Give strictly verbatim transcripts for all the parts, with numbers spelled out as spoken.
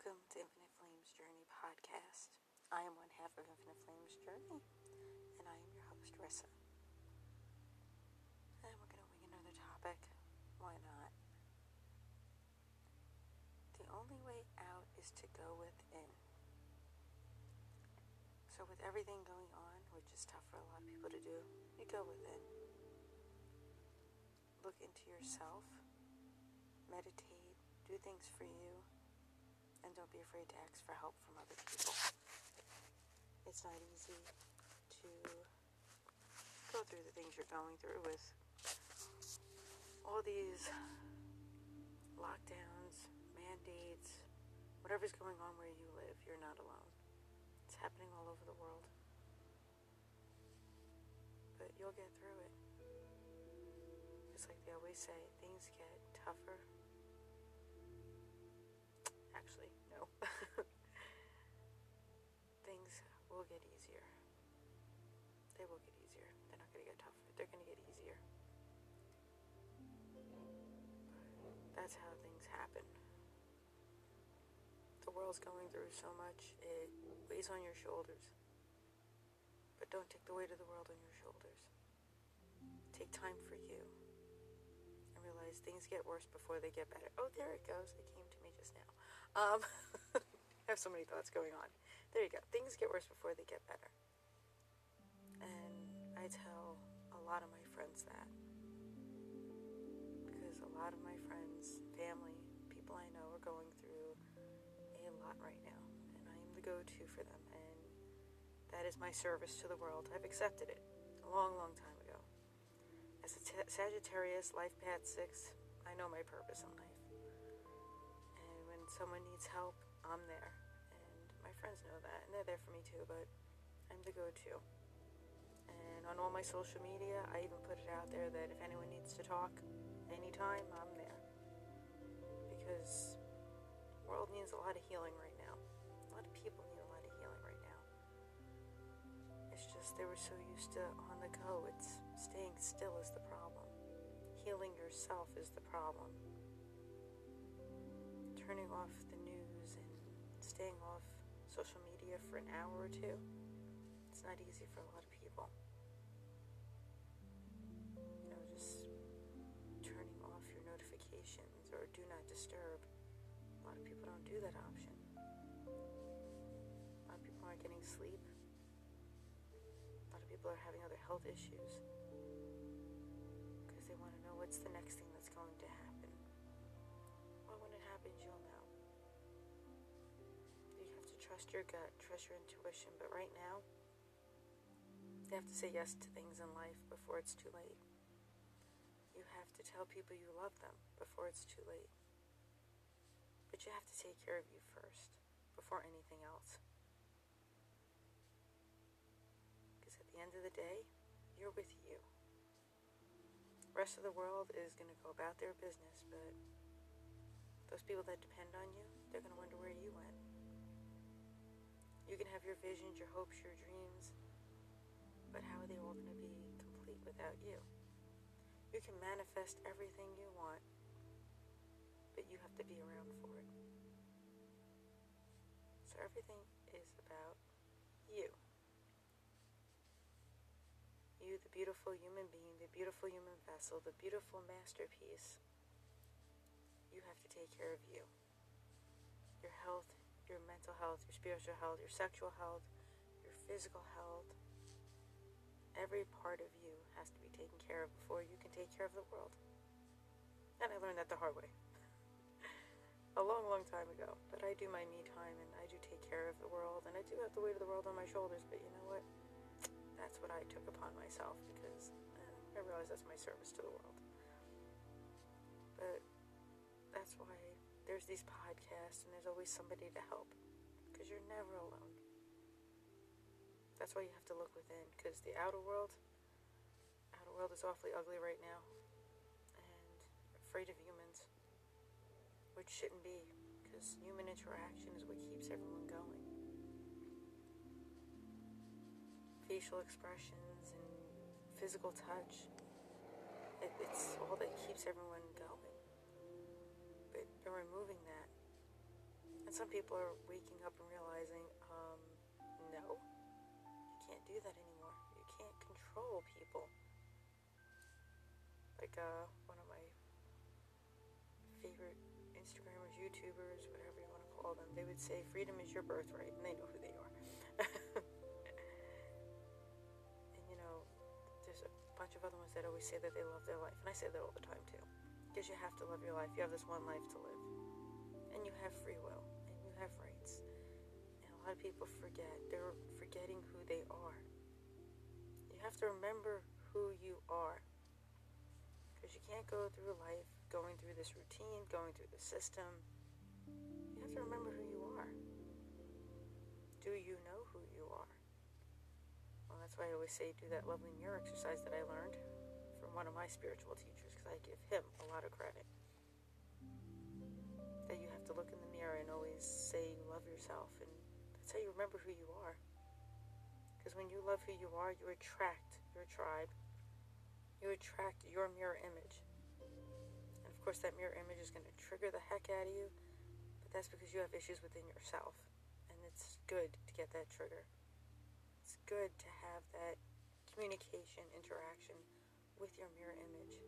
Welcome to Infinite Flames Journey podcast. I am one half of Infinite Flames Journey, and I am your host, Rissa. And we're going to wing another topic. Why not? The only way out is to go within. So with everything going on, which is tough for a lot of people to do, you go within. Look into yourself. Meditate. Do things for you. And don't be afraid to ask for help from other people. It's not easy to go through the things you're going through with all these lockdowns, mandates, whatever's going on where you live. You're not alone. It's happening all over the world. But you'll get through it. It's like they always say, things get tougher. Actually, no. Things will get easier. They will get easier. They're not going to get tougher. They're going to get easier. That's how things happen. The world's going through so much, it weighs on your shoulders. But don't take the weight of the world on your shoulders. Take time for you. And realize things get worse before they get better. Oh, there it goes. It came to me just now. Um, I have so many thoughts going on. There you go. Things get worse before they get better. And I tell a lot of my friends that. Because a lot of my friends, family, people I know are going through a lot right now. And I am the go-to for them. And that is my service to the world. I've accepted it a long, long time ago. As a t- Sagittarius, life path six, I know my purpose in life. And when someone needs help, I'm there. And my friends know that, and they're there for me too, but I'm the go-to. And on all my social media, I even put it out there that if anyone needs to talk anytime, I'm there. Because the world needs a lot of healing right now. A lot of people need a lot of healing right now. It's just they were so used to on the go. It's staying still is the problem. Healing yourself is the problem. Turning off the news and staying off social media for an hour or two. It's not easy for a lot of people. You know, just turning off your notifications or do not disturb. A lot of people don't do that option. A lot of people aren't getting sleep. A lot of people are having other health issues because they want to know what's the next thing that's going to happen. Well, when it happens, you'll know. You have to trust your gut, trust your intuition, but right now, you have to say yes to things in life before it's too late. You have to tell people you love them before it's too late. But you have to take care of you first, before anything else. At the end of the day, you're with you. The rest of the world is going to go about their business, but those people that depend on you, they're going to wonder where you went. You can have your visions, your hopes, your dreams, but how are they all going to be complete without you? You can manifest everything you want, but you have to be around for it. So everything is about you. You, the beautiful human being, the beautiful human vessel, the beautiful masterpiece, you have to take care of you. Your health, your mental health, your spiritual health, your sexual health, your physical health. Every part of you has to be taken care of before you can take care of the world. And I learned that the hard way. A long, long time ago. But I do my me time and I do take care of the world. And I do have the weight of the world on my shoulders, but you know what? That's what I took upon myself because eh, I realize that's my service to the world. But that's why there's these podcasts and there's always somebody to help because you're never alone. That's why you have to look within because the outer world, outer world is awfully ugly right now and afraid of humans, which shouldn't be because human interaction is what keeps everyone going. Facial expressions and physical touch. It, it's all that keeps everyone going. But they're removing that. And And some people are waking up and realizing, um, no, you can't do that anymore. You can't control people. Like uh, one of my favorite Instagrammers, YouTubers, whatever you want to call them, they would say, freedom is your birthright, and they know who they are. And you know, there's a bunch of other ones that always say that they love their life, and I say that all the time too. Because you have to love your life. You have this one life to live. And you have free will. And you have rights. And a lot of people forget. They're forgetting who they are. You have to remember who you are. Because you can't go through life going through this routine, going through the system. You have to remember who you are. Do you know who you are? Well, that's why I always say do that lovely mirror exercise that I learned from one of my spiritual teachers, because I give him a lot of credit. That you have to look in the mirror and always say you love yourself, and that's how you remember who you are. Because when you love who you are, you attract your tribe, you attract your mirror image. And of course that mirror image is going to trigger the heck out of you, but that's because you have issues within yourself, and it's good to get that trigger. It's good to have that communication, interaction with your mirror image.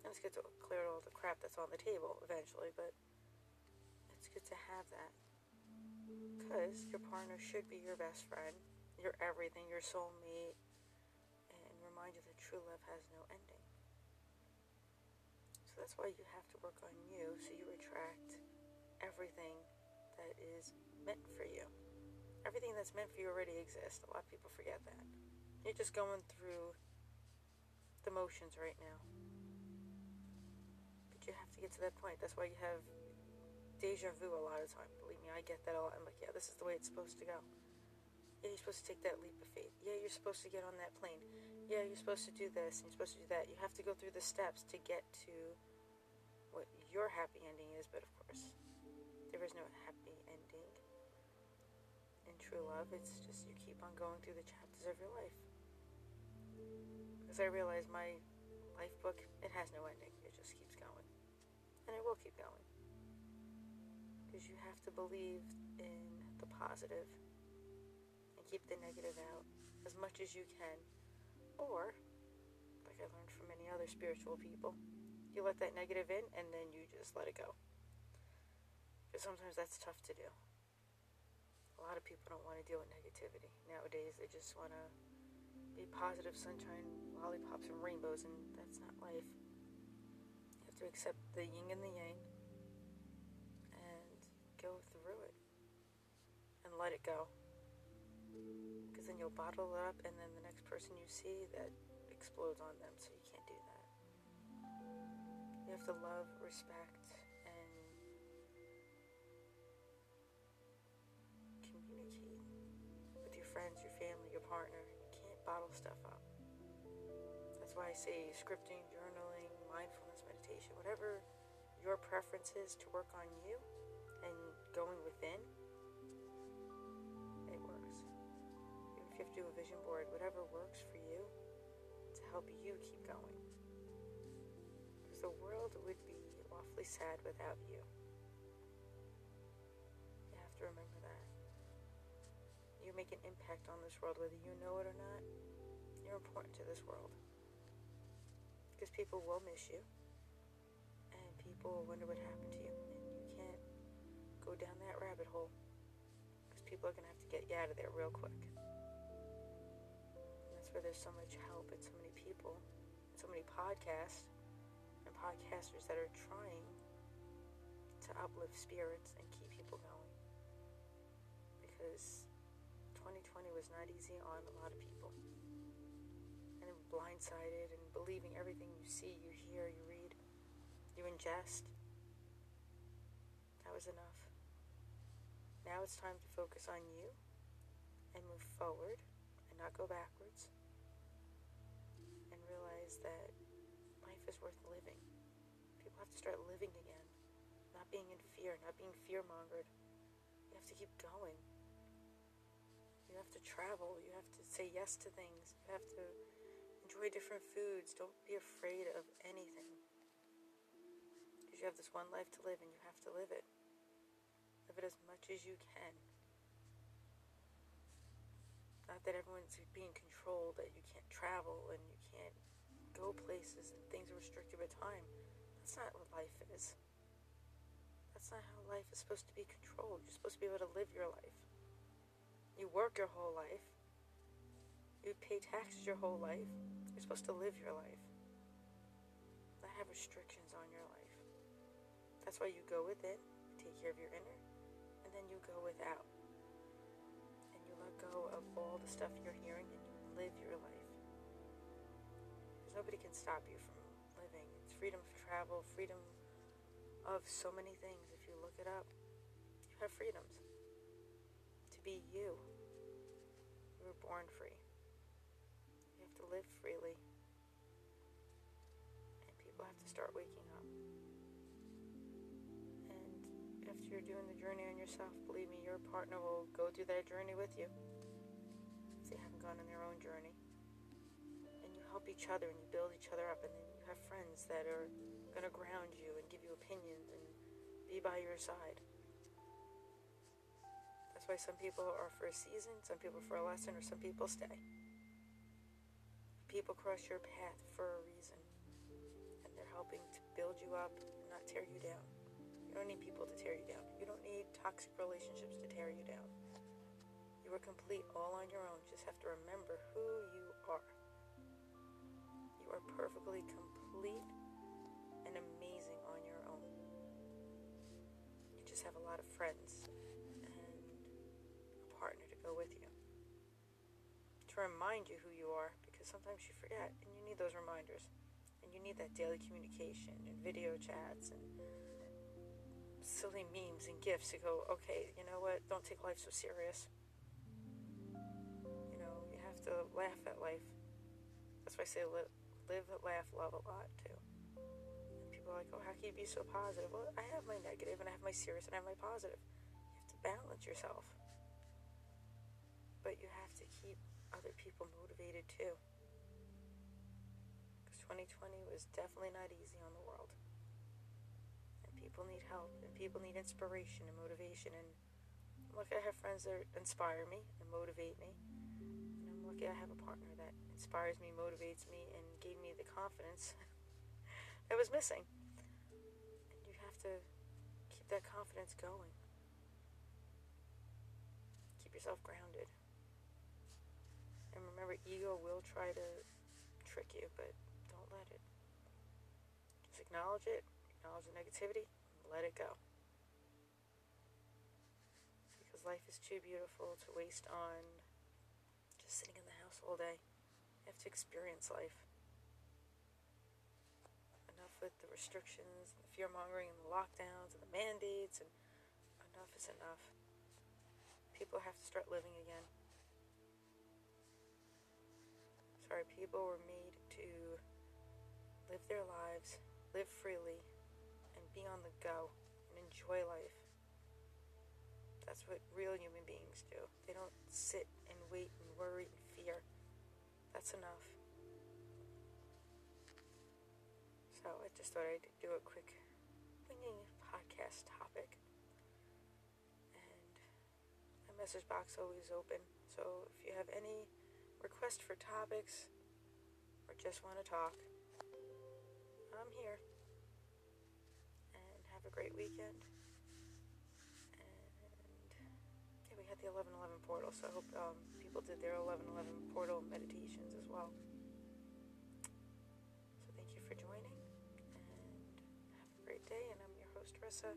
And it's good to clear all the crap that's on the table eventually, but it's good to have that. Because your partner should be your best friend, your everything, your soulmate, and remind you that true love has no ending. So that's why you have to work on you, so you attract everything that is meant for you. Everything that's meant for you already exists. A lot of people forget that. You're just going through the motions right now, but you have to get to that point. That's why you have deja vu a lot of time. Believe me, I get that a lot. I'm like, yeah, this is the way it's supposed to go. Yeah, you're supposed to take that leap of faith. Yeah, you're supposed to get on that plane. Yeah, you're supposed to do this, and you're supposed to do that. You have to go through the steps to get to what your happy ending is. But of course, there is no happy ending in true love. It's just you keep on going through the chapters of your life. Because I realize my life book, it has no ending. It just keeps going. And it will keep going. Because you have to believe in the positive and keep the negative out as much as you can. Or, like I learned from many other spiritual people, you let that negative in and then you just let it go. Because sometimes that's tough to do. A lot of people don't want to deal with negativity. Nowadays, they just want to be positive sunshine, lollipops, and rainbows, and that's not life. You have to accept the yin and the yang and go through it and let it go. Because then you'll bottle it up, and then the next person you see, that explodes on them, so you can't do that. You have to love, respect, and communicate with your friends, your family, your partner. Bottle stuff up. That's why I say scripting, journaling, mindfulness, meditation, whatever your preference is to work on you and going within, it works. Even if you have to do a vision board, whatever works for you to help you keep going. Because the world would be awfully sad without you. You have to remember that. You make an impact on this world, whether you know it or not. You're important to this world. Because people will miss you. And people will wonder what happened to you. And you can't go down that rabbit hole. Because people are going to have to get you out of there real quick. And that's where there's so much help and so many people. And so many podcasts. And podcasters that are trying to uplift spirits and keep people going. Because twenty twenty was not easy on a lot of people, and blindsided and believing everything you see, you hear, you read, you ingest. That was enough. Now it's time to focus on you and move forward and not go backwards, and realize that life is worth living. People have to start living again, not being in fear, not being fear-mongered. You have to keep going. You have to travel. You have to say yes to things. You have to enjoy different foods. Don't be afraid of anything. Because you have this one life to live, and you have to live it. it as much as you can. Not that everyone's being controlled, that you can't travel and you can't go places and things are restricted by time. That's not what life is. That's not how life is supposed to be controlled. You're supposed to be able to live your life. You work your whole life. You pay taxes your whole life. You're supposed to live your life. Not have restrictions on your life. That's why you go within, you take care of your inner, and then you go without. And you let go of all the stuff you're hearing and you live your life. Because nobody can stop you from living. It's freedom of travel, freedom of so many things. If you look it up, you have freedoms. To be you. You were born free. You have to live freely. And people have to start waking up. And after you're doing the journey on yourself, believe me, your partner will go through that journey with you. If they haven't gone on their own journey. And you help each other and you build each other up. And then you have friends that are going to ground you and give you opinions and be by your side. That's why some people are for a season, some people for a lesson, or some people stay. People cross your path for a reason. And they're helping to build you up and not tear you down. You don't need people to tear you down. You don't need toxic relationships to tear you down. You are complete all on your own. You just have to remember who you are. You are perfectly complete and amazing on your own. You just have a lot of friends and a partner to go with you. To remind you who you are, because sometimes you forget and you need those reminders. And you need that daily communication and video chats and silly memes and gifts to go, okay, you know what, don't take life so serious. You know, you have to laugh at life. That's why I say live, laugh, love a lot too. And people are like, oh, how can you be so positive? Well, I have my negative and I have my serious and I have my positive. You have to balance yourself. But you have to keep other people motivated too, because twenty twenty was definitely not easy on the world, and people need help and people need inspiration and motivation. And I'm lucky I have friends that inspire me and motivate me, and I'm lucky I have a partner that inspires me, motivates me, and gave me the confidence that was missing. And you have to keep that confidence going, keep yourself grounded. And remember, ego will try to trick you, but don't let it. Just acknowledge it, acknowledge the negativity, and let it go. Because life is too beautiful to waste on just sitting in the house all day. You have to experience life. Enough with the restrictions, and the fear-mongering, and the lockdowns, and the mandates, and enough is enough. People have to start living again. Sorry, people were made to live their lives, live freely, and be on the go, and enjoy life. That's what real human beings do. They don't sit and wait and worry and fear. That's enough. So I just thought I'd do a quick winging podcast topic. And my message box is always open, so if you have any request for topics, or just want to talk, I'm here. And have a great weekend. And yeah, we had the eleven eleven portal, so I hope um, people did their eleven eleven portal meditations as well. So thank you for joining, and have a great day. And I'm your host, Rissa.